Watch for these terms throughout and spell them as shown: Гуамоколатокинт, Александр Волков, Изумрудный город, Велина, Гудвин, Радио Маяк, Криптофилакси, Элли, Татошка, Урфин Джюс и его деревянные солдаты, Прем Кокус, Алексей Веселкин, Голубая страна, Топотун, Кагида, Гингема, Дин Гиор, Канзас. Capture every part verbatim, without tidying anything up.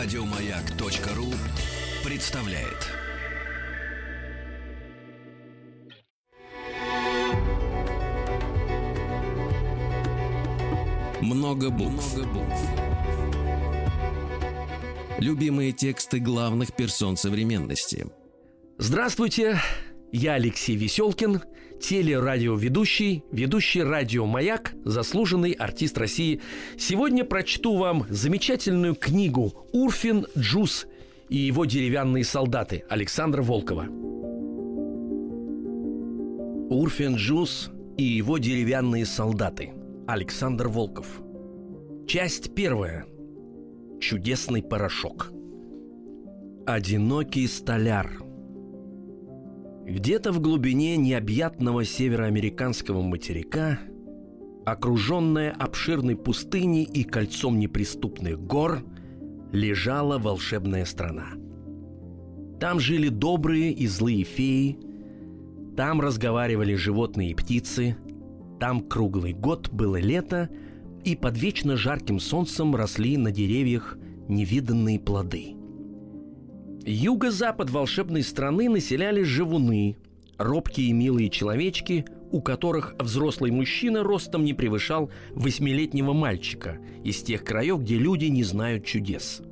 Радио Маяк.ру представляет. Много букв. Любимые тексты главных персон современности. Здравствуйте, я Алексей Веселкин, телерадиоведущий, ведущий Радио Маяк, заслуженный артист России. Сегодня прочту вам замечательную книгу «Урфин Джюс и его деревянные солдаты» Александра Волкова. «Урфин Джюс и его деревянные солдаты» Александр Волков. Часть первая. Чудесный порошок. Одинокий столяр. Где-то в глубине необъятного североамериканского материка, окруженная обширной пустыней и кольцом неприступных гор, лежала волшебная страна. Там жили добрые и злые феи, там разговаривали животные и птицы, там круглый год было лето, и под вечно жарким солнцем росли на деревьях невиданные плоды. Юго-запад волшебной страны населяли живуны, робкие и милые человечки, у которых взрослый мужчина ростом не превышал восьмилетнего мальчика из тех краев, где люди не знают чудес.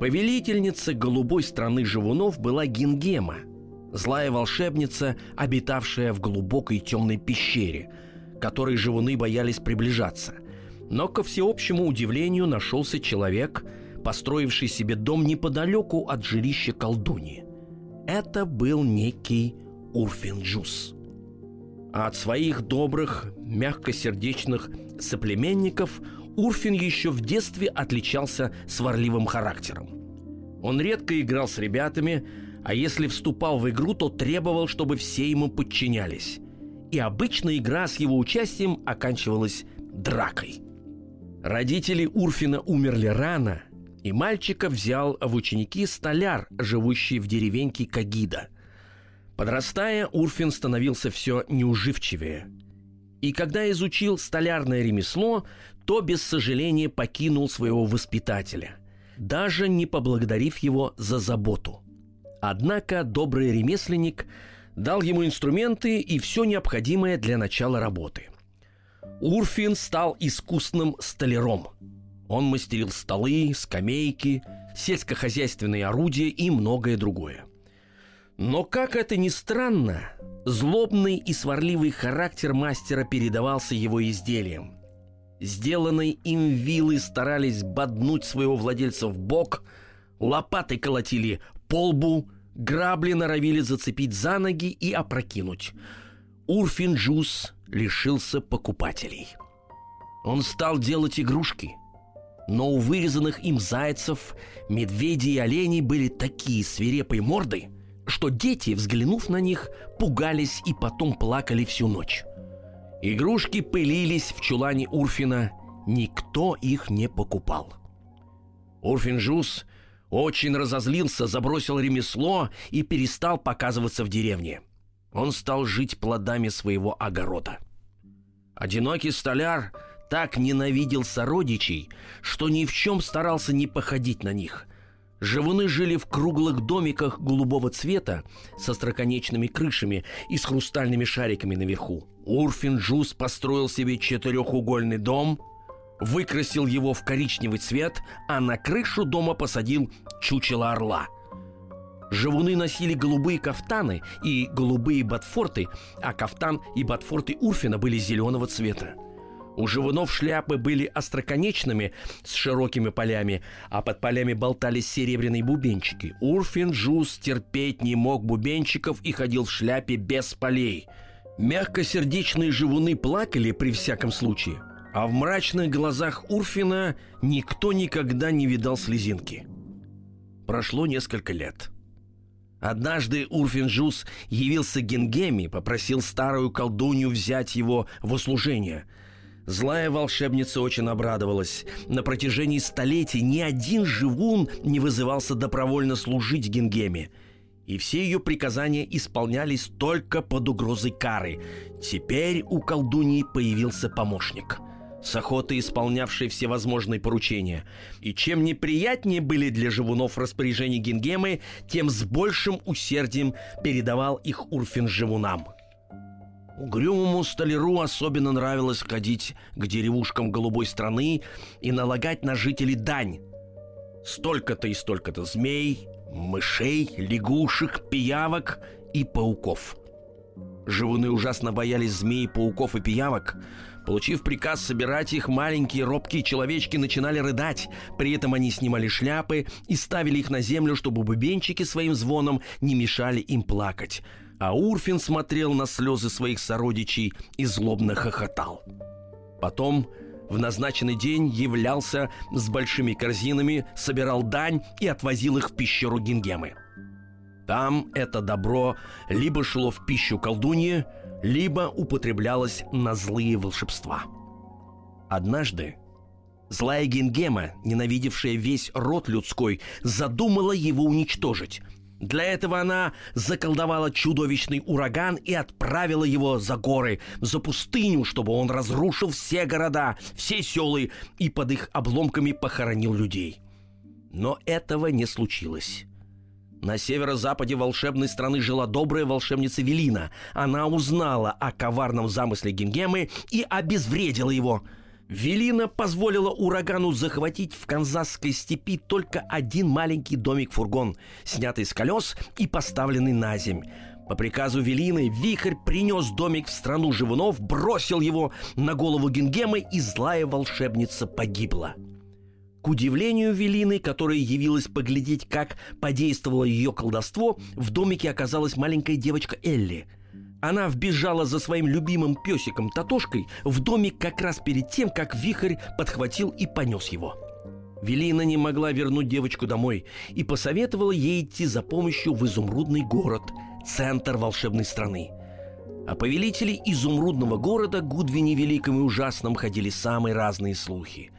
Повелительница голубой страны живунов была Гингема, злая волшебница, обитавшая в глубокой темной пещере, к которой живуны боялись приближаться. Но, ко всеобщему удивлению, нашелся человек, построивший себе дом неподалеку от жилища колдуньи. Это был некий Урфин Джюс. А от своих добрых, мягкосердечных соплеменников Урфин еще в детстве отличался сварливым характером. Он редко играл с ребятами, а если вступал в игру, то требовал, чтобы все ему подчинялись. И обычно игра с его участием оканчивалась дракой. Родители Урфина умерли рано, и мальчика взял в ученики столяр, живущий в деревеньке Кагида. Подрастая, Урфин становился все неуживчивее. И когда изучил столярное ремесло, то без сожаления покинул своего воспитателя, даже не поблагодарив его за заботу. Однако добрый ремесленник дал ему инструменты и все необходимое для начала работы. Урфин стал искусным столяром. Он мастерил столы, скамейки, сельскохозяйственные орудия и многое другое. Но, как это ни странно, злобный и сварливый характер мастера передавался его изделиям. Сделанные им вилы старались боднуть своего владельца в бок, лопаты колотили по лбу, грабли норовили зацепить за ноги и опрокинуть. Урфин Джюс лишился покупателей. Он стал делать игрушки, но у вырезанных им зайцев, медведей и оленей были такие свирепые морды, что дети, взглянув на них, пугались и потом плакали всю ночь. Игрушки пылились в чулане Урфина, никто их не покупал. Урфин Джюс очень разозлился, забросил ремесло и перестал показываться в деревне. Он стал жить плодами своего огорода. Одинокий столяр так ненавидел сородичей, что ни в чем старался не походить на них. Живуны жили в круглых домиках голубого цвета со строконечными крышами и с хрустальными шариками наверху. Урфин Джюс построил себе четырехугольный дом, выкрасил его в коричневый цвет, а на крышу дома посадил чучело орла. Живуны носили голубые кафтаны и голубые ботфорты, а кафтан и ботфорты Урфина были зеленого цвета. У живунов шляпы были остроконечными, с широкими полями, а под полями болтались серебряные бубенчики. Урфин Джюс терпеть не мог бубенчиков и ходил в шляпе без полей. Мягкосердечные живуны плакали при всяком случае, а в мрачных глазах Урфина никто никогда не видал слезинки. Прошло несколько лет. Однажды Урфин Джюс явился к Гингеме, попросил старую колдунью взять его в услужение. Злая волшебница очень обрадовалась. На протяжении столетий ни один живун не вызывался добровольно служить Гингеме. И все ее приказания исполнялись только под угрозой кары. Теперь у колдуньи появился помощник. с охоты исполнявший всевозможные поручения. И чем неприятнее были для живунов распоряжения Гингемы, тем с большим усердием передавал их Урфин живунам. Угрюмому столяру особенно нравилось ходить к деревушкам голубой страны и налагать на жителей дань. Столько-то и столько-то змей, мышей, лягушек, пиявок и пауков. Живуны ужасно боялись змей, пауков и пиявок. Получив приказ собирать их, маленькие робкие человечки начинали рыдать. При этом они снимали шляпы и ставили их на землю, чтобы бубенчики своим звоном не мешали им плакать. А Урфин смотрел на слезы своих сородичей и злобно хохотал. Потом в назначенный день являлся с большими корзинами, собирал дань и отвозил их в пещеру Гингемы. Там это добро либо шло в пищу колдуньи, либо употреблялось на злые волшебства. Однажды злая Гингема, ненавидевшая весь род людской, задумала его уничтожить. Для этого она заколдовала чудовищный ураган и отправила его за горы, за пустыню, чтобы он разрушил все города, все селы и под их обломками похоронил людей. Но этого не случилось. На северо-западе волшебной страны жила добрая волшебница Велина. Она узнала о коварном замысле Гингемы и обезвредила его. Велина позволила урагану захватить в канзасской степи только один маленький домик-фургон, снятый с колес и поставленный на земь. По приказу Велины вихрь принес домик в страну живунов, бросил его на голову Гингемы, и злая волшебница погибла. К удивлению Велины, которая явилась поглядеть, как подействовало ее колдовство, в домике оказалась маленькая девочка Элли. Она вбежала за своим любимым песиком Татошкой в домик как раз перед тем, как вихрь подхватил и понес его. Велина не могла вернуть девочку домой и посоветовала ей идти за помощью в Изумрудный город, центр волшебной страны. О повелителе Изумрудного города, Гудвине Великом и Ужасном, ходили самые разные слухи.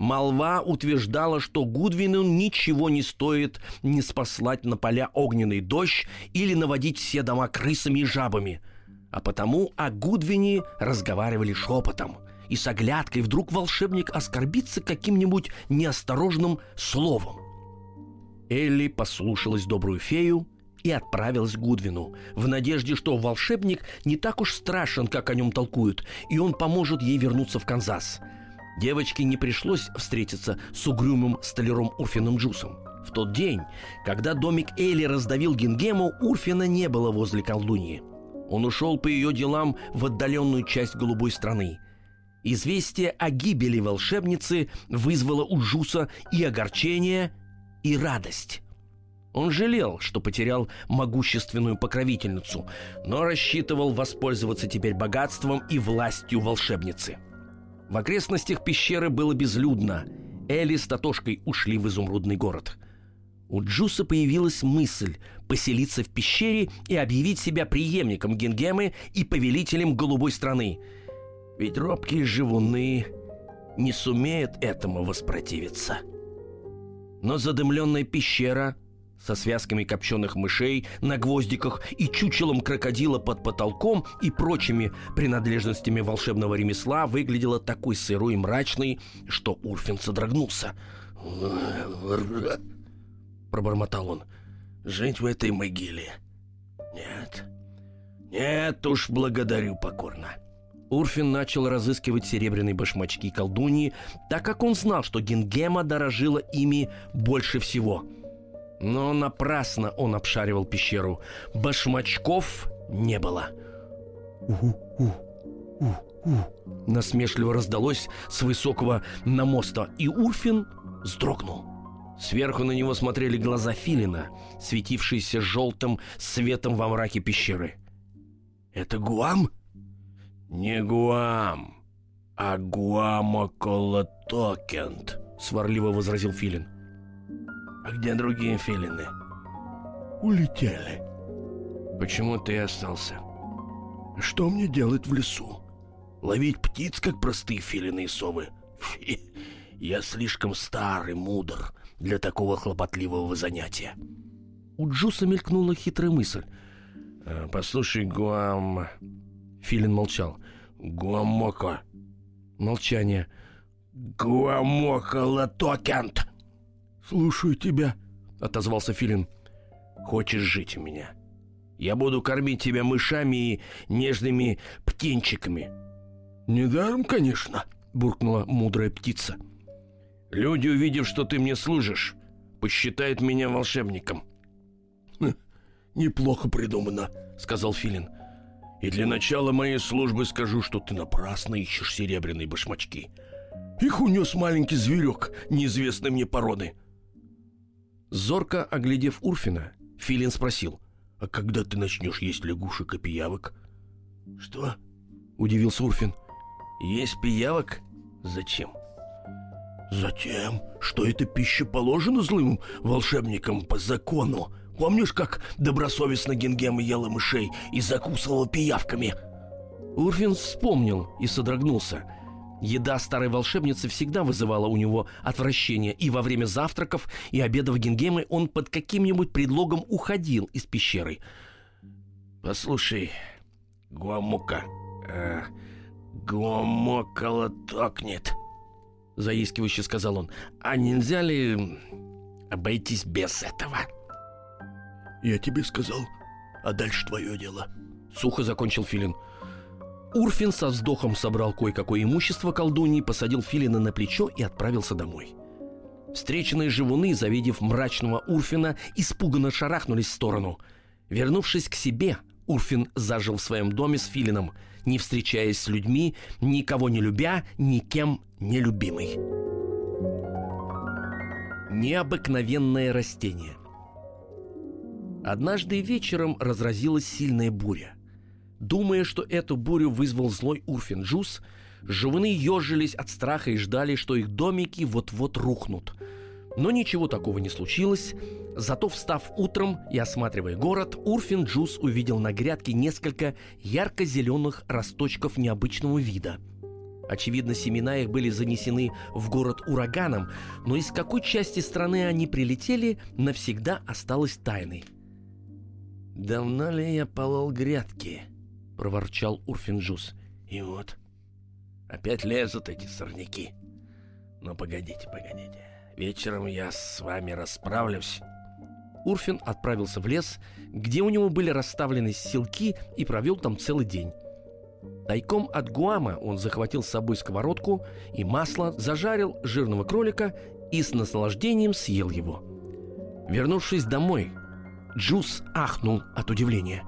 Молва утверждала, что Гудвину ничего не стоит не спаслать на поля огненный дождь или наводить все дома крысами и жабами. А потому о Гудвине разговаривали шепотом и с оглядкой, вдруг волшебник оскорбится каким-нибудь неосторожным словом. Элли послушалась добрую фею и отправилась к Гудвину, в надежде, что волшебник не так уж страшен, как о нем толкуют, и он поможет ей вернуться в Канзас. Девочке не пришлось встретиться с угрюмым столяром Урфином Джусом. В тот день, когда домик Элли раздавил Гингему, Урфина не было возле колдуньи. Он ушел по ее делам в отдаленную часть голубой страны. Известие о гибели волшебницы вызвало у Джуса и огорчение, и радость. Он жалел, что потерял могущественную покровительницу, но рассчитывал воспользоваться теперь богатством и властью волшебницы. В окрестностях пещеры было безлюдно. Элли с Татошкой ушли в Изумрудный город. У Джуса появилась мысль поселиться в пещере и объявить себя преемником Гингемы и повелителем голубой страны. Ведь робкие живуны не сумеют этому воспротивиться. Но задымленная пещера со связками копченых мышей на гвоздиках и чучелом крокодила под потолком и прочими принадлежностями волшебного ремесла выглядела такой сырой и мрачной, что Урфин содрогнулся. Пробормотал он. «Жить в этой могиле? Нет. Нет уж, благодарю покорно». Урфин начал разыскивать серебряные башмачки колдуньи, так как он знал, что Гингема дорожила ими больше всего. Но напрасно он обшаривал пещеру. Башмачков не было. «У-у-у-у-у», насмешливо раздалось с высокого намоста, и Урфин вздрогнул. Сверху на него смотрели глаза филина, светившиеся желтым светом во мраке пещеры. «Это Гуам?» «Не Гуам, а Гуамоколатокинт», сварливо возразил филин. «А где другие филины?» «Улетели». «Почему ты остался?» «Что мне делать в лесу? Ловить птиц, как простые филины и совы? Фи, я слишком стар и мудр для такого хлопотливого занятия». У Джуса мелькнула хитрая мысль. «Послушай, Гуам...» Филин молчал. «Гуамоко, Молчание. «Гуамоколатокинт!» «Слушаю тебя», — отозвался Филин. «Хочешь жить у меня? Я буду кормить тебя мышами и нежными птенчиками». «Недаром, конечно», — буркнула мудрая птица. «Люди, увидев, что ты мне служишь, посчитают меня волшебником». «Неплохо придумано», — сказал Филин. «И для начала моей службы скажу, что ты напрасно ищешь серебряные башмачки. Их унес маленький зверек неизвестной мне породы». Зорко оглядев Урфина, Филин спросил: «А когда ты начнешь есть лягушек и пиявок?» «Что?» — удивился Урфин. «Есть пиявок? Зачем?» «Затем, что эта пища положена злым волшебникам по закону. Помнишь, как добросовестно Гингема ела мышей и закусывала пиявками?» Урфин вспомнил и содрогнулся. Еда старой волшебницы всегда вызывала у него отвращение, и во время завтраков и обедов Гингемы он под каким-нибудь предлогом уходил из пещеры. «Послушай, Гуамока, э, Гуамоколатокинт», — заискивающе сказал он, — «а нельзя ли обойтись без этого?» «Я тебе сказал, а дальше твое дело», — сухо закончил Филин. Урфин со вздохом собрал кое-какое имущество колдуньи, посадил Филина на плечо и отправился домой. Встреченные живуны, завидев мрачного Урфина, испуганно шарахнулись в сторону. Вернувшись к себе, Урфин зажил в своем доме с Филином, не встречаясь с людьми, никого не любя, никем не любимый. Необыкновенное растение. Однажды вечером разразилась сильная буря. Думая, что эту бурю вызвал злой Урфин Джюс, живуны ежились от страха и ждали, что их домики вот-вот рухнут. Но ничего такого не случилось. Зато, встав утром и осматривая город, Урфин Джюс увидел на грядке несколько ярко-зеленых росточков необычного вида. Очевидно, семена их были занесены в город ураганом, но из какой части страны они прилетели, навсегда осталось тайной. «Давно ли я полол грядки?» — проворчал Урфин Джюс. «И вот, опять лезут эти сорняки. Но погодите, погодите, вечером я с вами расправлюсь». Урфин отправился в лес, где у него были расставлены селки, и провел там целый день. Тайком от Гуама он захватил с собой сковородку и масло, зажарил жирного кролика и с наслаждением съел его. Вернувшись домой, Джюс ахнул от удивления.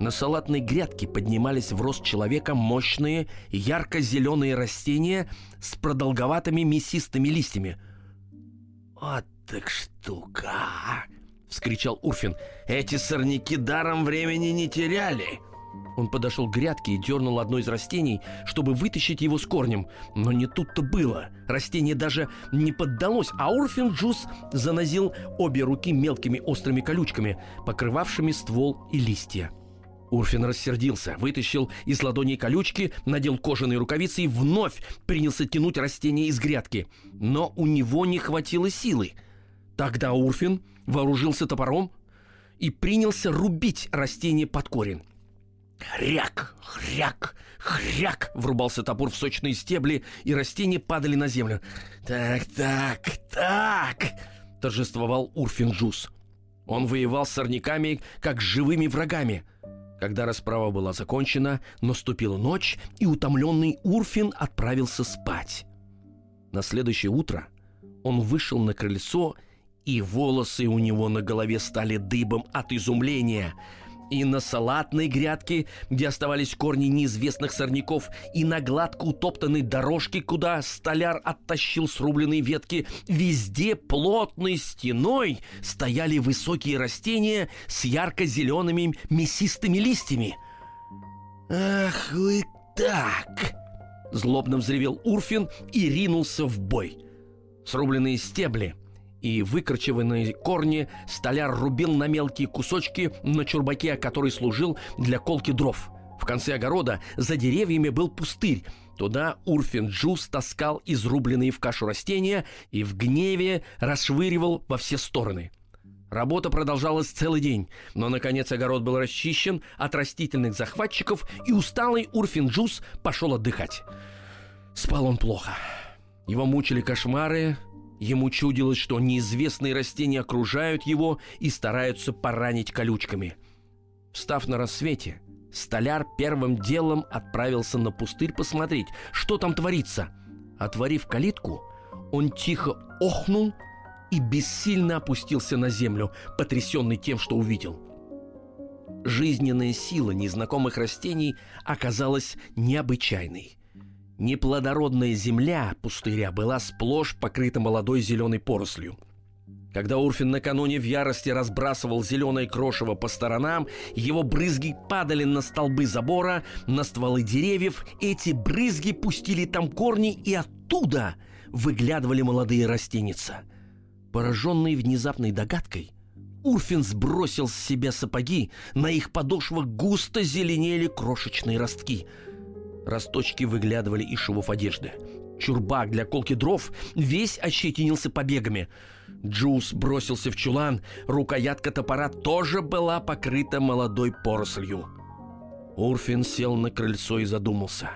На салатной грядке поднимались в рост человека мощные, ярко-зеленые растения с продолговатыми мясистыми листьями. «Вот так штука!» — вскричал Урфин. «Эти сорняки даром времени не теряли!» Он подошел к грядке и дернул одно из растений, чтобы вытащить его с корнем. Но не тут-то было. Растение даже не поддалось, а Урфин Джюс занозил обе руки мелкими острыми колючками, покрывавшими ствол и листья. Урфин рассердился, вытащил из ладони колючки, надел кожаные рукавицы и вновь принялся тянуть растение из грядки. Но у него не хватило силы. Тогда Урфин вооружился топором и принялся рубить растение под корень. Хряк, хряк, хряк! Врубался топор в сочные стебли, и растения падали на землю. «Так, так, так!» — торжествовал Урфин Джюс. Он воевал с сорняками, как с живыми врагами. Когда расправа была закончена, наступила ночь, и утомленный Урфин отправился спать. На следующее утро он вышел на крыльцо, и волосы у него на голове стали дыбом от изумления. И на салатной грядке, где оставались корни неизвестных сорняков, и на гладко утоптанной дорожке, куда столяр оттащил срубленные ветки, везде плотной стеной стояли высокие растения с ярко-зелеными мясистыми листьями. «Ах вы так!» — злобно взревел Урфин и ринулся в бой. Срубленные стебли и выкорчеванные корни столяр рубил на мелкие кусочки на чурбаке, который служил для колки дров. В конце огорода за деревьями был пустырь. Туда Урфин Джюс таскал изрубленные в кашу растения и в гневе расшвыривал во все стороны. Работа продолжалась целый день, но, наконец, огород был расчищен от растительных захватчиков, и усталый Урфин Джюс пошел отдыхать. Спал он плохо. Его мучили кошмары, ему чудилось, что неизвестные растения окружают его и стараются поранить колючками. Встав на рассвете, столяр первым делом отправился на пустырь посмотреть, что там творится. Отворив калитку, он тихо охнул и бессильно опустился на землю, потрясенный тем, что увидел. Жизненная сила незнакомых растений оказалась необычайной. Неплодородная земля пустыря была сплошь покрыта молодой зеленой порослью. Когда Урфин накануне в ярости разбрасывал зеленое крошево по сторонам, его брызги падали на столбы забора, на стволы деревьев. Эти брызги пустили там корни, и оттуда выглядывали молодые растеница. Пораженный внезапной догадкой, Урфин сбросил с себя сапоги. На их подошвах густо зеленели крошечные ростки. Росточки выглядывали из швов одежды. Чурбак для колки дров весь ощетинился побегами. Джус бросился в чулан. Рукоятка топора тоже была покрыта молодой порослью. Урфин сел на крыльцо и задумался.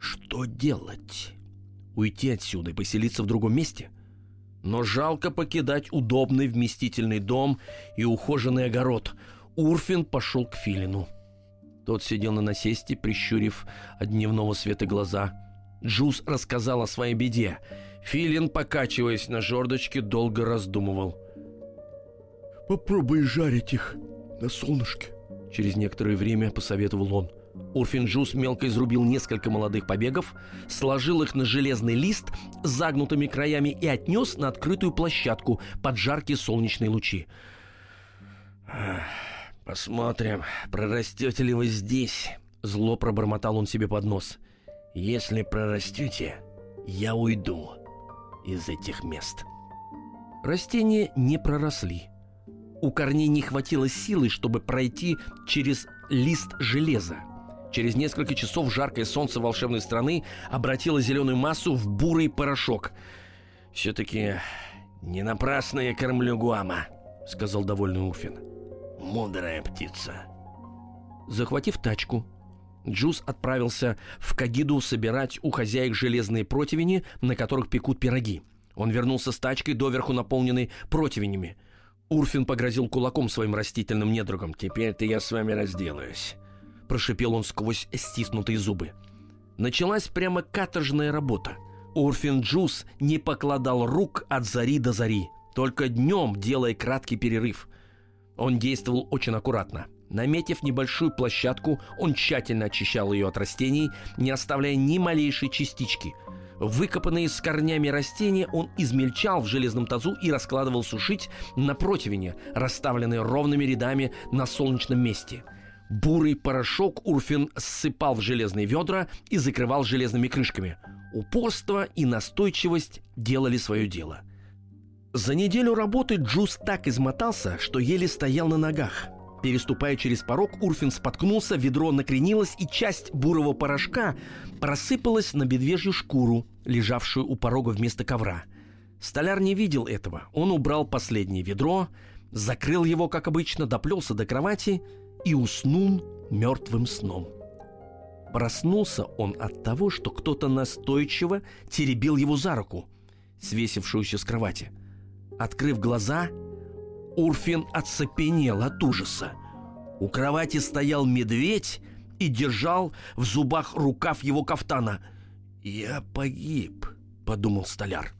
Что делать? Уйти отсюда и поселиться в другом месте? Но жалко покидать удобный вместительный дом и ухоженный огород. Урфин пошел к Филину. Тот сидел на насесте, прищурив от дневного света глаза. Джуз рассказал о своей беде. Филин, покачиваясь на жердочке, долго раздумывал. «Попробуй жарить их на солнышке», — через некоторое время посоветовал он. Урфин Джюс мелко изрубил несколько молодых побегов, сложил их на железный лист с загнутыми краями и отнес на открытую площадку под жаркие солнечные лучи. «Посмотрим, прорастете ли вы здесь», — зло пробормотал он себе под нос. «Если прорастете, я уйду из этих мест». Растения не проросли. У корней не хватило силы, чтобы пройти через лист железа. Через несколько часов жаркое солнце волшебной страны обратило зеленую массу в бурый порошок. «Все-таки не напрасно я кормлю Гуама», — сказал довольный Урфин. «Мудрая птица». Захватив тачку, Джуз отправился в Кагиду собирать у хозяек железные противени, на которых пекут пироги. Он вернулся с тачкой, доверху наполненной противенями. Урфин погрозил кулаком своим растительным недругам. «Теперь-то я с вами разделаюсь», — прошипел он сквозь стиснутые зубы. Началась прямо каторжная работа. Урфин Джуз не покладал рук от зари до зари, только днем делая краткий перерыв. Он действовал очень аккуратно. Наметив небольшую площадку, он тщательно очищал ее от растений, не оставляя ни малейшей частички. Выкопанные с корнями растения он измельчал в железном тазу и раскладывал сушить на противне, расставленные ровными рядами на солнечном месте. Бурый порошок Урфин ссыпал в железные ведра и закрывал железными крышками. Упорство и настойчивость делали свое дело. За неделю работы Джуз так измотался, что еле стоял на ногах. Переступая через порог, Урфин споткнулся, ведро накренилось, и часть бурого порошка просыпалась на медвежью шкуру, лежавшую у порога вместо ковра. Столяр не видел этого. Он убрал последнее ведро, закрыл его, как обычно, доплелся до кровати и уснул мертвым сном. Проснулся он от того, что кто-то настойчиво теребил его за руку, свесившуюся с кровати. Открыв глаза, Урфин оцепенел от ужаса. У кровати стоял медведь и держал в зубах рукав его кафтана. «Я погиб», — подумал столяр.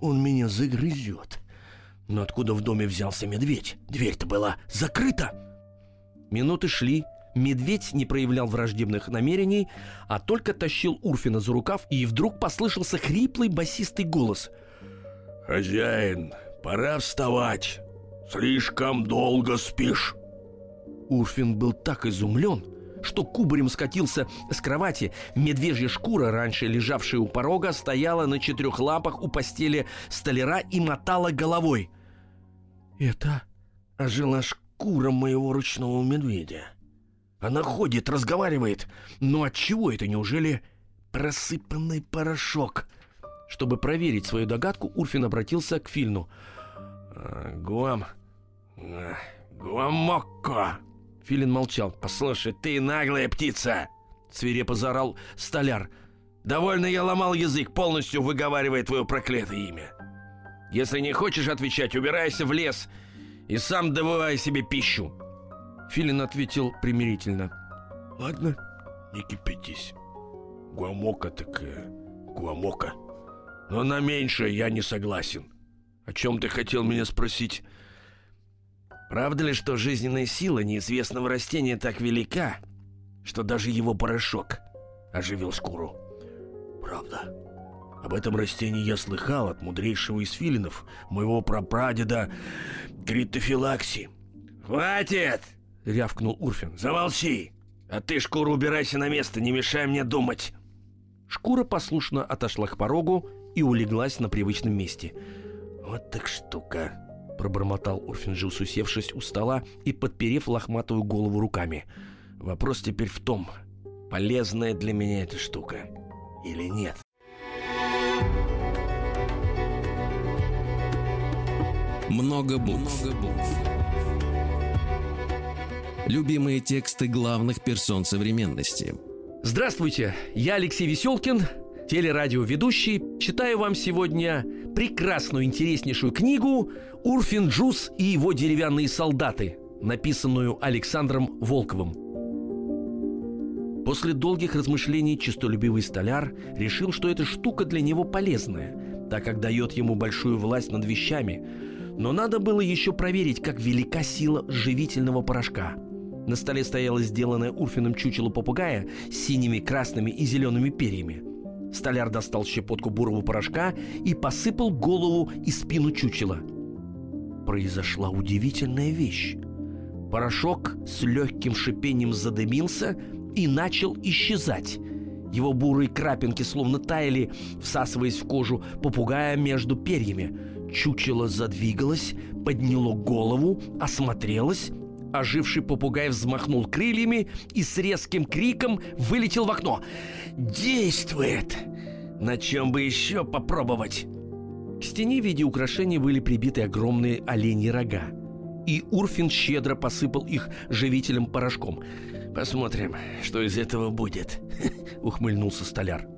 «Он меня загрызет». Но откуда в доме взялся медведь? Дверь-то была закрыта. Минуты шли. Медведь не проявлял враждебных намерений, а только тащил Урфина за рукав, и вдруг послышался хриплый басистый голос. «Хозяин, пора вставать. Слишком долго спишь». Урфин был так изумлен, что кубарем скатился с кровати. Медвежья шкура, раньше лежавшая у порога, стояла на четырех лапах у постели столяра и мотала головой. «Это ожила шкура моего ручного медведя. Она ходит, разговаривает. Но отчего это? Неужели просыпанный порошок?» Чтобы проверить свою догадку, Урфин обратился к Филину. «Гуам... Гуамоко!» Филин молчал. «Послушай, ты наглая птица!» — свирепо заорал столяр. Довольно я ломал язык, полностью выговаривая твое проклятое имя. Если не хочешь отвечать, убирайся в лес и сам добывай себе пищу. Филин ответил примирительно. Ладно, не кипятись. Гуамока так э, Гуамока. Но на меньшее я не согласен. О чем ты хотел меня спросить? Правда ли, что жизненная сила неизвестного растения так велика, что даже его порошок оживил шкуру? Правда. Об этом растении я слыхал от мудрейшего из филинов, моего прапрадеда Криптофилакси. Хватит! Рявкнул Урфин. Замолчи! А ты, шкура, убирайся на место, не мешай мне думать. Шкура послушно отошла к порогу и улеглась на привычном месте. Вот так штука, пробормотал Урфин Джюс, усевшись у стола и подперев лохматую голову руками. Вопрос теперь в том, полезная для меня эта штука или нет. Много букв. Много букв. Любимые тексты главных персон современности. Здравствуйте, я Алексей Веселкин, телерадиоведущий. Читаю вам сегодня прекрасную, интереснейшую книгу «Урфин Джюс и его деревянные солдаты», написанную Александром Волковым. После долгих размышлений честолюбивый столяр решил, что эта штука для него полезная, так как дает ему большую власть над вещами. Но надо было еще проверить, как велика сила живительного порошка. На столе стояло сделанное Урфином чучело попугая с синими, красными и зелеными перьями. Столяр достал щепотку бурого порошка и посыпал голову и спину чучела. Произошла удивительная вещь. Порошок с легким шипением задымился и начал исчезать. Его бурые крапинки словно таяли, всасываясь в кожу попугая между перьями. Чучело задвигалось, подняло голову, осмотрелось. Оживший попугай взмахнул крыльями и с резким криком вылетел в окно. «Действует! На чем бы еще попробовать?» К стене в виде украшений были прибиты огромные оленьи рога. И Урфин щедро посыпал их живительным порошком. «Посмотрим, что из этого будет», — ухмыльнулся столяр.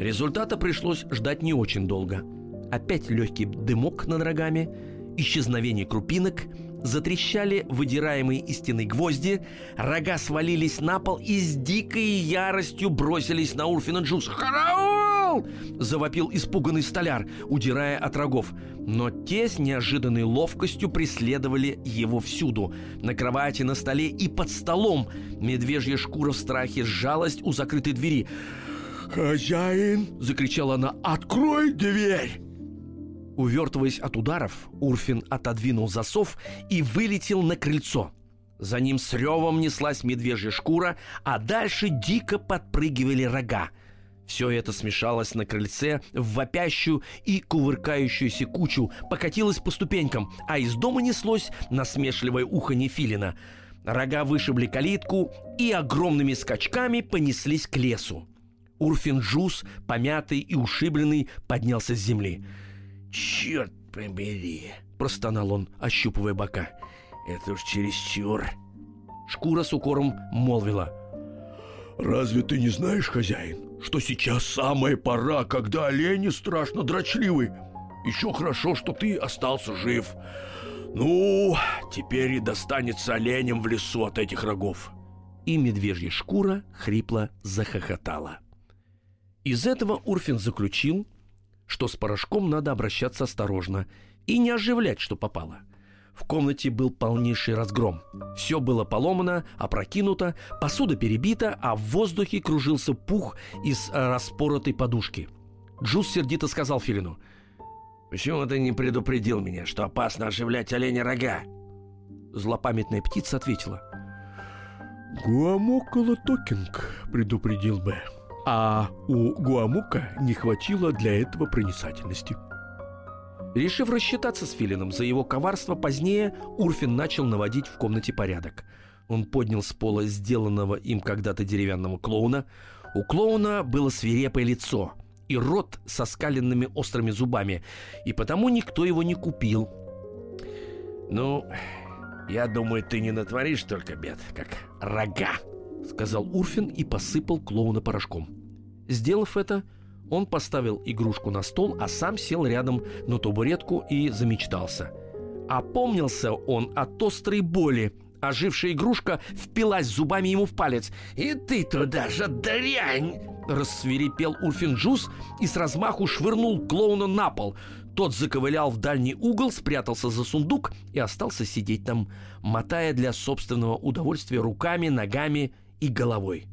Результата пришлось ждать не очень долго. Опять легкий дымок над рогами, исчезновение крупинок, затрещали выдираемые из стены гвозди, рога свалились на пол и с дикой яростью бросились на Урфина Джюса. «Караул!» – завопил испуганный столяр, удирая от рогов. Но те с неожиданной ловкостью преследовали его всюду. На кровати, на столе и под столом. Медвежья шкура в страхе сжалась у закрытой двери. «Хозяин!» – закричала она. «Открой дверь!» Увертываясь от ударов, Урфин отодвинул засов и вылетел на крыльцо. За ним с ревом неслась медвежья шкура, а дальше дико подпрыгивали рога. Все это смешалось на крыльце в вопящую и кувыркающуюся кучу, покатилось по ступенькам, а из дома неслось насмешливое уханье филина. Рога вышибли калитку и огромными скачками понеслись к лесу. Урфин Джюс, помятый и ушибленный, поднялся с земли. «Черт побери!» – простонал он, ощупывая бока. «Это уж чересчур!» Шкура с укором молвила. «Разве ты не знаешь, хозяин, что сейчас самая пора, когда олени страшно дрочливы? Еще хорошо, что ты остался жив. Ну, теперь и достанется оленям в лесу от этих рогов!» И медвежья шкура хрипло захохотала. Из этого Урфин заключил, что с порошком надо обращаться осторожно и не оживлять, что попало. В комнате был полнейший разгром. Все было поломано, опрокинуто, посуда перебита, а в воздухе кружился пух из распоротой подушки. Джюс сердито сказал филину: «Почему ты не предупредил меня, что опасно оживлять оленя рога?» Злопамятная птица ответила: «Гуамоколатокинт предупредил бы. А у Гуамука не хватило для этого проницательности». Решив рассчитаться с филином за его коварство позднее, Урфин начал наводить в комнате порядок. Он поднял с пола сделанного им когда-то деревянного клоуна. У клоуна было свирепое лицо и рот со скаленными острыми зубами, и потому никто его не купил. «Ну, я думаю, ты не натворишь только бед, как рога», — сказал Урфин и посыпал клоуна порошком. Сделав это, он поставил игрушку на стол, а сам сел рядом на табуретку и замечтался. Опомнился он от острой боли. Ожившая игрушка впилась зубами ему в палец. «И ты туда же, дрянь!» — рассвирепел Урфин Джюс и с размаху швырнул клоуна на пол. Тот заковылял в дальний угол, спрятался за сундук и остался сидеть там, мотая для собственного удовольствия руками, ногами и головой.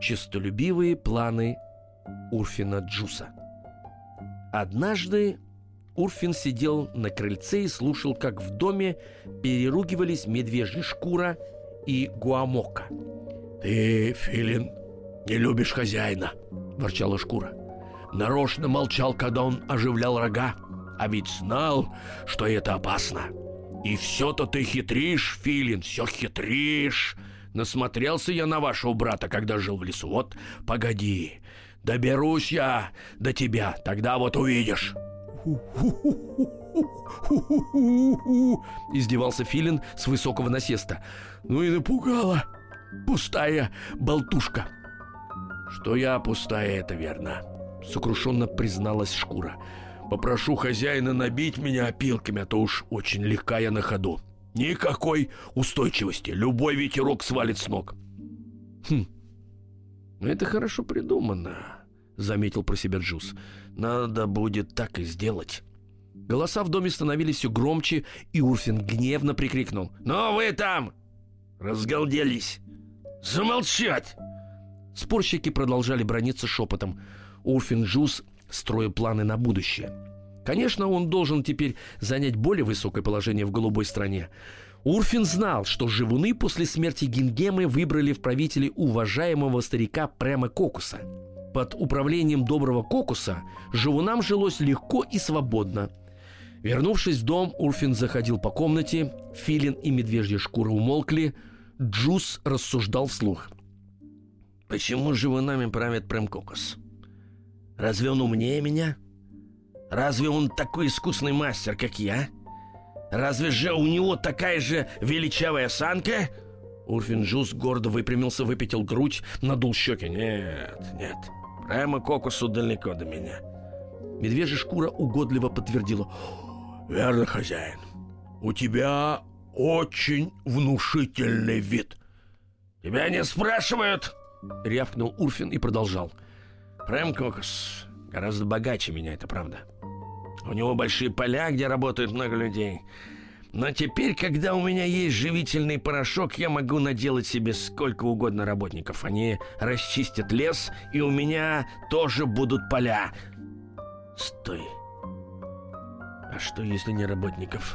Честолюбивые планы Урфина Джюса. Однажды Урфин сидел на крыльце и слушал, как в доме переругивались медвежья шкура и гуамока. «Ты, Филин, не любишь хозяина», — ворчала шкура. «Нарочно молчал, когда он оживлял рога, а ведь знал, что это опасно. И все-то ты хитришь, Филин, все хитришь. Насмотрелся я на вашего брата, когда жил в лесу. Вот погоди, доберусь я до тебя, тогда вот увидишь». Издевался Филин с высокого насеста. «Ну и напугала, пустая болтушка». «Что я пустая, это верно», — сокрушенно призналась шкура. «Попрошу хозяина набить меня опилками, а то уж очень легка я на ходу. Никакой устойчивости, любой ветерок свалит с ног». «Хм, это хорошо придумано», — заметил про себя Джюс. «Надо будет так и сделать». Голоса в доме становились все громче, и Урфин гневно прикрикнул: «Ну вы там разгалделись! Замолчать!» Спорщики продолжали браниться шепотом. Урфин Джюс строил планы на будущее. Конечно, он должен теперь занять более высокое положение в голубой стране. Урфин знал, что живуны после смерти Гингемы выбрали в правители уважаемого старика Према Кокуса. Под управлением доброго Кокуса живунам жилось легко и свободно. Вернувшись в дом, Урфин заходил по комнате. Филин и медвежья шкура умолкли. Джюс рассуждал вслух. «Почему живунами правит Прем Кокус? Разве он умнее меня? Разве он такой искусный мастер, как я? Разве же у него такая же величавая осанка?» Урфин Джюс гордо выпрямился, выпятил грудь, надул щеки. «Нет, нет, Према Кокусу далеко до меня». Медвежья шкура угодливо подтвердила: «Верно, хозяин, у тебя очень внушительный вид». «Тебя не спрашивают!» — рявкнул Урфин и продолжал. «Прем Кокус гораздо богаче меня, это правда. У него большие поля, где работают много людей. Но теперь, когда у меня есть живительный порошок, я могу наделать себе сколько угодно работников. Они расчистят лес, и у меня тоже будут поля». «Стой! А что, если не работников,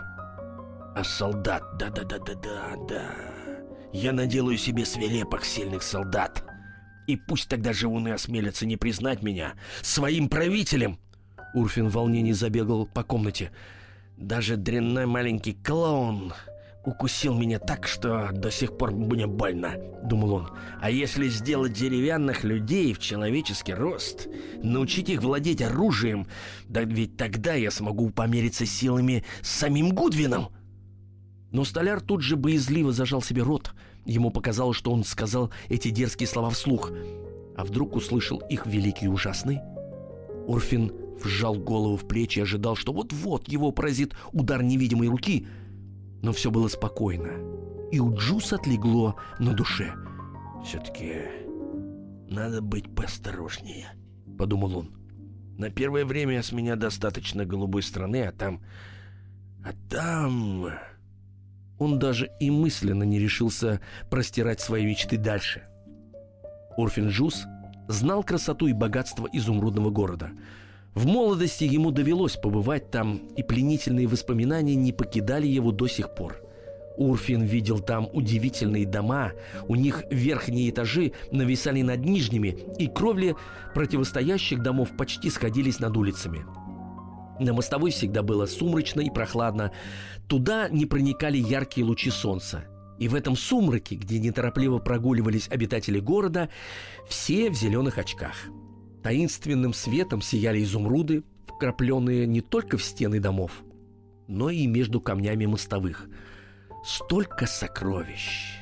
а солдат? Да-да-да-да-да-да. Я наделаю себе свирепых, сильных солдат. И пусть тогда живуны осмелятся не признать меня своим правителем!» Урфин в волнении забегал по комнате. «Даже дрянной маленький клоун укусил меня так, что до сих пор мне больно», — думал он. «А если сделать деревянных людей в человеческий рост, научить их владеть оружием, да ведь тогда я смогу помериться силами с самим Гудвином». Но столяр тут же боязливо зажал себе рот. Ему показалось, что он сказал эти дерзкие слова вслух. А вдруг услышал их великий и ужасный? Урфин вжал голову в плечи и ожидал, что вот-вот его поразит удар невидимой руки. Но все было спокойно, и у Джюса отлегло на душе. «Все-таки надо быть поосторожнее», — подумал он. «На первое время с меня достаточно голубой страны, а там... А там...» Он даже и мысленно не решился простирать свои мечты дальше. Урфин Джюс знал красоту и богатство изумрудного города. В молодости ему довелось побывать там, и пленительные воспоминания не покидали его до сих пор. Урфин видел там удивительные дома, у них верхние этажи нависали над нижними, и кровли противостоящих домов почти сходились над улицами. На мостовой всегда было сумрачно и прохладно, туда не проникали яркие лучи солнца. И в этом сумраке, где неторопливо прогуливались обитатели города, все в зеленых очках. Таинственным светом сияли изумруды, вкрапленные не только в стены домов, но и между камнями мостовых. Столько сокровищ,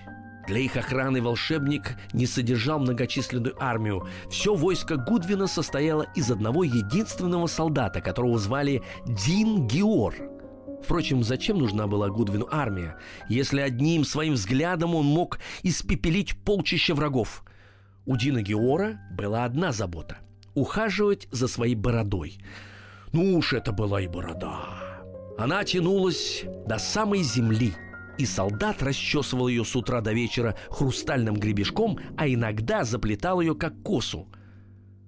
Для их охраны волшебник не содержал многочисленную армию. Все войско Гудвина состояло из одного единственного солдата, которого звали Дин Гиор. Впрочем, зачем нужна была Гудвину армия, если одним своим взглядом он мог испепелить полчища врагов? У Дина Гиора была одна забота – ухаживать за своей бородой. Ну уж это была и борода. Она тянулась до самой земли, и солдат расчесывал ее с утра до вечера хрустальным гребешком, а иногда заплетал ее как косу.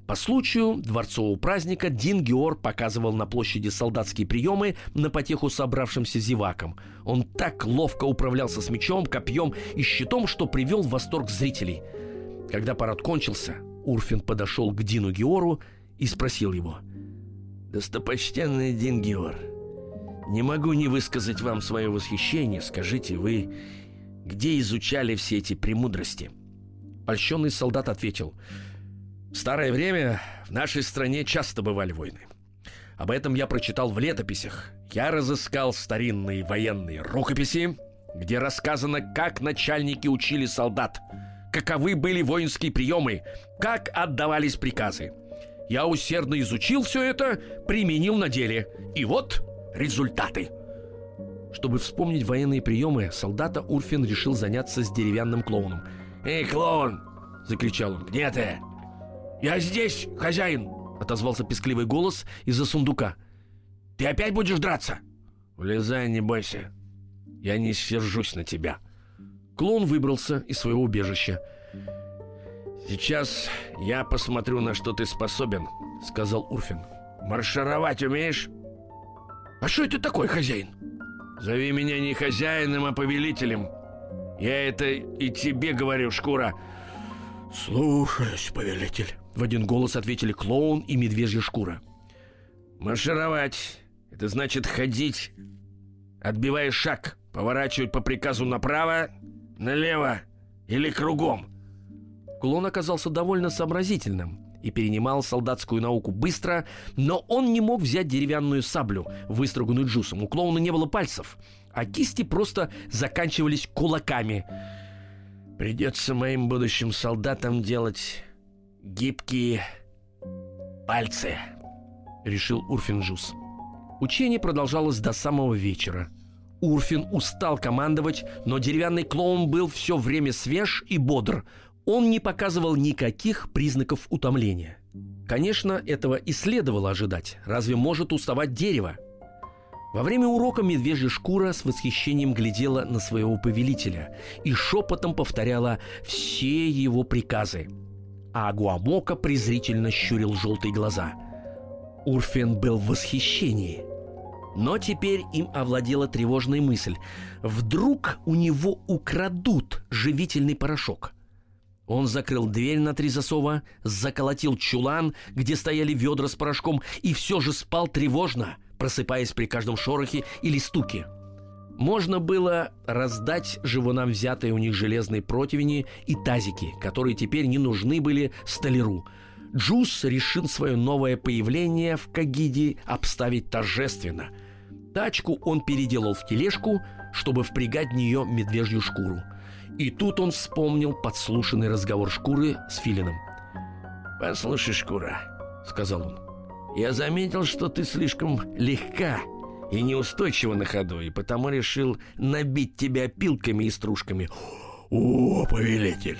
По случаю дворцового праздника Дин Гиор показывал на площади солдатские приемы на потеху собравшимся зевакам. Он так ловко управлялся с мечом, копьем и щитом, что привел в восторг зрителей. Когда парад кончился, Урфин подошел к Дину Гиору и спросил его: «Достопочтенный Дин Гиор, не могу не высказать вам свое восхищение. Скажите, вы где изучали все эти премудрости?» Польщенный солдат ответил: «В старое время в нашей стране часто бывали войны. Об этом я прочитал в летописях. Я разыскал старинные военные рукописи, где рассказано, как начальники учили солдат, каковы были воинские приемы, как отдавались приказы. Я усердно изучил все это, применил на деле. И вот результаты!» Чтобы вспомнить военные приемы солдата, Урфин решил заняться с деревянным клоуном. «Эй, клоун!» – закричал он. «Где ты?» «Я здесь, хозяин!» – отозвался пескливый голос из-за сундука. «Ты опять будешь драться?» «Влезай, не бойся. Я не сержусь на тебя». Клоун выбрался из своего убежища. «Сейчас я посмотрю, на что ты способен», – сказал Урфин. «Маршировать умеешь?» «А что это такое, хозяин?» «Зови меня не хозяином, а повелителем. Я это и тебе говорю, шкура». «Слушаюсь, повелитель», — в один голос ответили клоун и медвежья шкура. «Маршировать — это значит ходить, отбивая шаг, поворачивать по приказу направо, налево или кругом». Клоун оказался довольно сообразительным и перенимал солдатскую науку быстро, но он не мог взять деревянную саблю, выструганную джусом. У клоуна не было пальцев, а кисти просто заканчивались кулаками. «Придется моим будущим солдатам делать гибкие пальцы», — решил Урфин Джюс. Учение продолжалось до самого вечера. Урфин устал командовать, но деревянный клоун был все время свеж и бодр. Он не показывал никаких признаков утомления. Конечно, этого и следовало ожидать. Разве может уставать дерево? Во время урока медвежья шкура с восхищением глядела на своего повелителя и шепотом повторяла все его приказы. А Гуамока презрительно щурил желтые глаза. Урфин был в восхищении. Но теперь им овладела тревожная мысль. Вдруг у него украдут живительный порошок? Он закрыл дверь на три засова, заколотил чулан, где стояли ведра с порошком, и все же спал тревожно, просыпаясь при каждом шорохе или стуке. Можно было раздать живунам взятые у них железные противни и тазики, которые теперь не нужны были столяру. Джус решил свое новое появление в Кагиде обставить торжественно. Тачку он переделал в тележку, чтобы впрягать в нее медвежью шкуру. И тут он вспомнил подслушанный разговор шкуры с филином. «Послушай, шкура», — сказал он, — «я заметил, что ты слишком легка и неустойчива на ходу, и потому решил набить тебя пилками и стружками». «О, повелитель,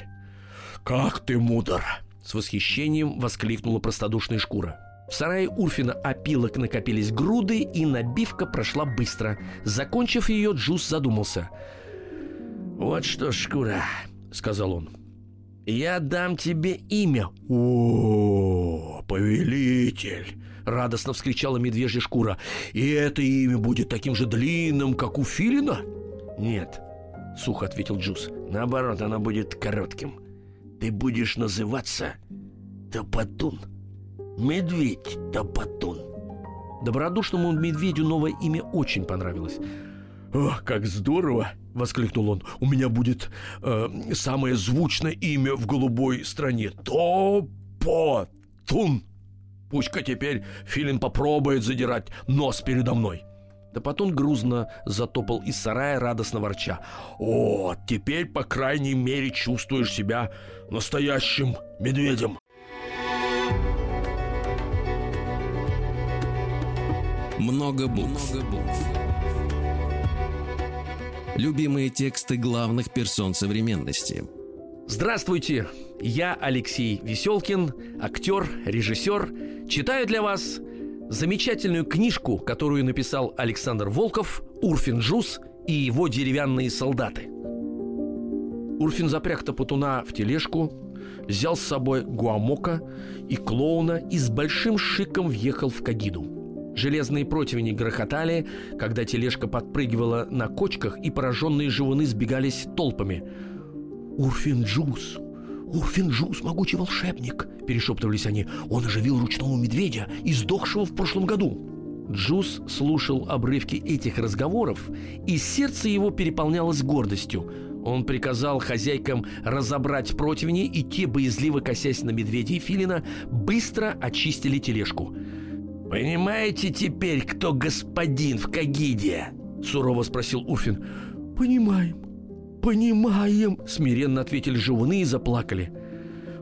как ты мудр!» — с восхищением воскликнула простодушная шкура. В сарае Урфина опилок накопились груды, и набивка прошла быстро. Закончив ее, Джус задумался. «Вот что, шкура», — сказал он, — «я дам тебе имя». «О, повелитель!» — радостно вскричала медвежья шкура. «И это имя будет таким же длинным, как у филина?» «Нет», — сухо ответил Джус, — «наоборот, оно будет коротким. Ты будешь называться Топотун. Медведь Топотун». Добродушному медведю новое имя очень понравилось. «Ох, как здорово!» — воскликнул он. «У меня будет э, самое звучное имя в голубой стране. Топотун! Пусть-ка теперь филин попробует задирать нос передо мной». Топотун грузно затопал из сарая, радостно ворча. «О, теперь, по крайней мере, чувствуешь себя настоящим медведем!» Много букв. Много букв. Любимые тексты главных персон современности. Здравствуйте, я Алексей Веселкин, актер, режиссер. Читаю для вас замечательную книжку, которую написал Александр Волков «Урфин Джюс и его деревянные солдаты». Урфин запряг Топотуна в тележку, взял с собой Гуамока и клоуна и с большим шиком въехал в Кагиду. Железные противни грохотали, когда тележка подпрыгивала на кочках, и пораженные живуны сбегались толпами. «Урфин Джюс! Урфин Джюс, могучий волшебник!» – перешептывались они. «Он оживил ручного медведя, издохшего в прошлом году!» Джюс слушал обрывки этих разговоров, и сердце его переполнялось гордостью. Он приказал хозяйкам разобрать противни, и те, боязливо косясь на медведя и филина, быстро очистили тележку. «Понимаете теперь, кто господин в Кагиде?» – сурово спросил Урфин. «Понимаем, понимаем», – смиренно ответили живуны и заплакали.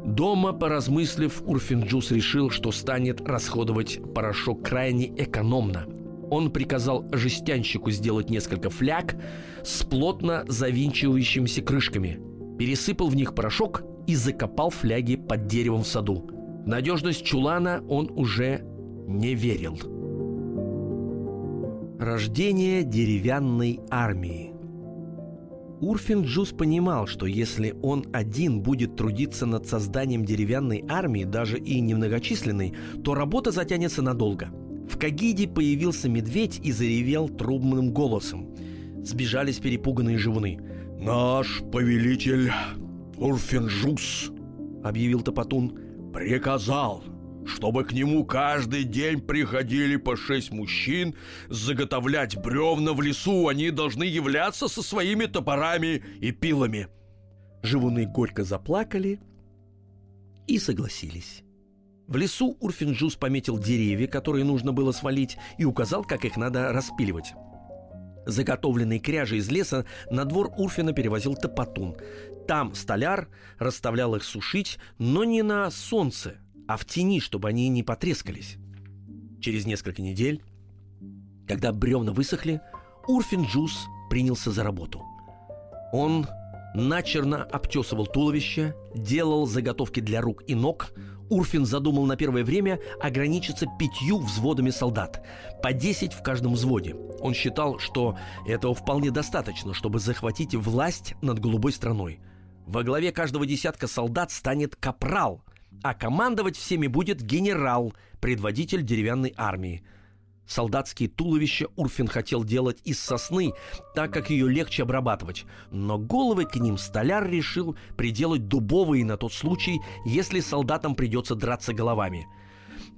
Дома, поразмыслив, Урфин Джюс решил, что станет расходовать порошок крайне экономно. Он приказал жестянщику сделать несколько фляг с плотно завинчивающимися крышками, пересыпал в них порошок и закопал фляги под деревом в саду. В надежность чулана он уже не верил. Рождение деревянной армии. Урфин Джюс понимал, что если он один будет трудиться над созданием деревянной армии, даже и немногочисленной, то работа затянется надолго. В Кагиде появился медведь и заревел трубным голосом. Сбежались перепуганные живуны. «Наш повелитель Урфин Джюс, — объявил Топотун, — приказал, чтобы к нему каждый день приходили по шесть мужчин заготовлять бревна в лесу. Они должны являться со своими топорами и пилами». Живуны горько заплакали и согласились. В лесу Урфин Джюс пометил деревья, которые нужно было свалить, и указал, как их надо распиливать. Заготовленные кряжи из леса на двор Урфина перевозил Топотун. Там столяр расставлял их сушить, но не на солнце, а в тени, чтобы они не потрескались. Через несколько недель, когда бревна высохли, Урфин Джюс принялся за работу. Он начерно обтесывал туловище, делал заготовки для рук и ног. Урфин задумал на первое время ограничиться пятью взводами солдат, по десять в каждом взводе. Он считал, что этого вполне достаточно, чтобы захватить власть над голубой страной. Во главе каждого десятка солдат станет капрал, а командовать всеми будет генерал, предводитель деревянной армии. Солдатские туловища Урфин хотел делать из сосны, так как ее легче обрабатывать. Но головы к ним столяр решил приделать дубовые на тот случай, если солдатам придется драться головами.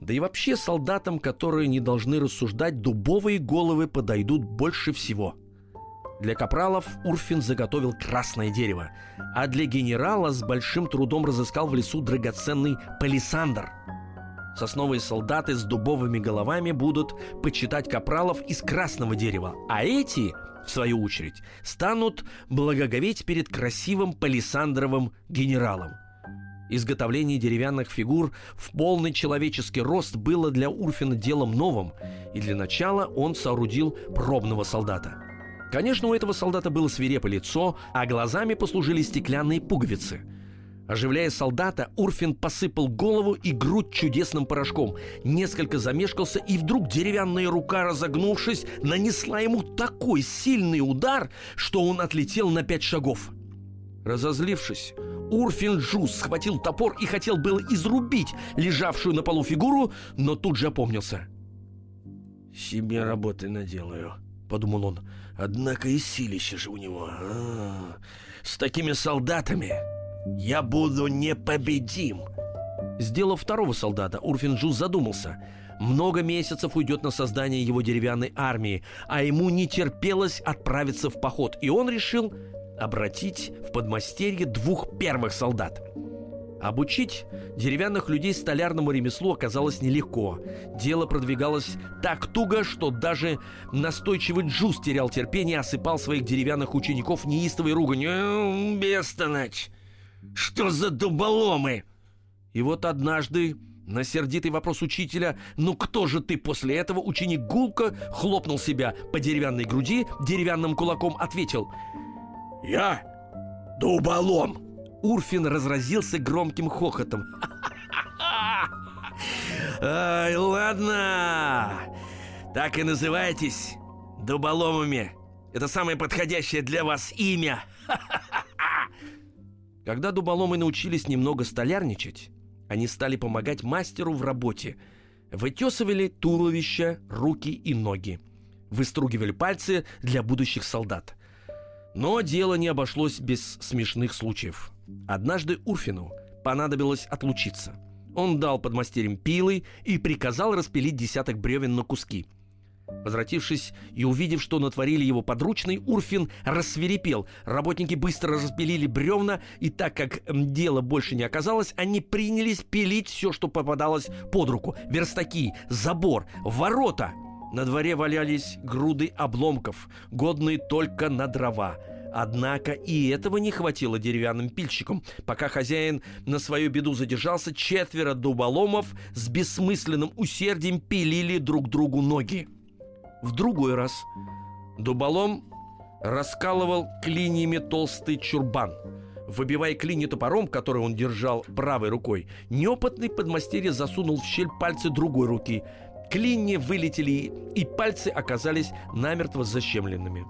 Да и вообще солдатам, которые не должны рассуждать, дубовые головы подойдут больше всего. Для капралов Урфин заготовил красное дерево, а для генерала с большим трудом разыскал в лесу драгоценный палисандр. Сосновые солдаты с дубовыми головами будут почитать капралов из красного дерева, а эти, в свою очередь, станут благоговеть перед красивым палисандровым генералом. Изготовление деревянных фигур в полный человеческий рост было для Урфина делом новым, и для начала он соорудил пробного солдата. Конечно, у этого солдата было свирепое лицо, а глазами послужили стеклянные пуговицы. Оживляя солдата, Урфин посыпал голову и грудь чудесным порошком. Несколько замешкался, и вдруг деревянная рука, разогнувшись, нанесла ему такой сильный удар, что он отлетел на пять шагов. Разозлившись, Урфин Джюс схватил топор и хотел было изрубить лежавшую на полу фигуру, но тут же опомнился. «Себе работы наделаю», — подумал он. «Однако и силище же у него. А-а-а. С такими солдатами я буду непобедим». Сделав второго солдата, Урфин Джюс задумался. Много месяцев уйдет на создание его деревянной армии, а ему не терпелось отправиться в поход, и он решил обратить в подмастерье двух первых солдат. Обучить деревянных людей столярному ремеслу оказалось нелегко. Дело продвигалось так туго, что даже настойчивый Джуз терял терпение и осыпал своих деревянных учеников неистовой руганью. «Бестолочь! Что за дуболомы?» И вот однажды на сердитый вопрос учителя «Ну кто же ты?» после этого ученик гулко хлопнул себя по деревянной груди, деревянным кулаком ответил: «Я дуболом!» Урфин разразился громким хохотом. «Ай, ладно! Так и называйтесь, дуболомами. Это самое подходящее для вас имя!» Когда дуболомы научились немного столярничать, они стали помогать мастеру в работе. Вытесывали туловища, руки и ноги. Выстругивали пальцы для будущих солдат. Но дело не обошлось без смешных случаев. Однажды Урфину понадобилось отлучиться. Он дал подмастерьям пилы и приказал распилить десяток бревен на куски. Возвратившись и увидев, что натворили его подручный, Урфин рассвирепел. Работники быстро распилили бревна, и так как дела больше не оказалось, они принялись пилить все, что попадалось под руку. Верстаки, забор, ворота. На дворе валялись груды обломков, годные только на дрова. Однако и этого не хватило деревянным пильщикам. Пока хозяин на свою беду задержался, четверо дуболомов с бессмысленным усердием пилили друг другу ноги. В другой раз дуболом раскалывал клиньями толстый чурбан. Выбивая клинья топором, который он держал правой рукой, неопытный подмастерье засунул в щель пальцы другой руки. Клинья вылетели, и пальцы оказались намертво защемленными.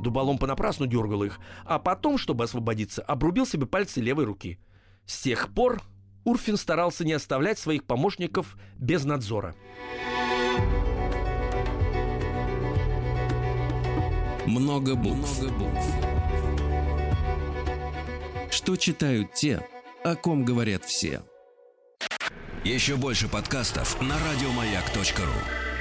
Дуболом понапрасну дергал их, а потом, чтобы освободиться, обрубил себе пальцы левой руки. С тех пор Урфин старался не оставлять своих помощников без надзора. Много букв. Что читают те, о ком говорят все? Еще больше подкастов на радиомаяк точка ру.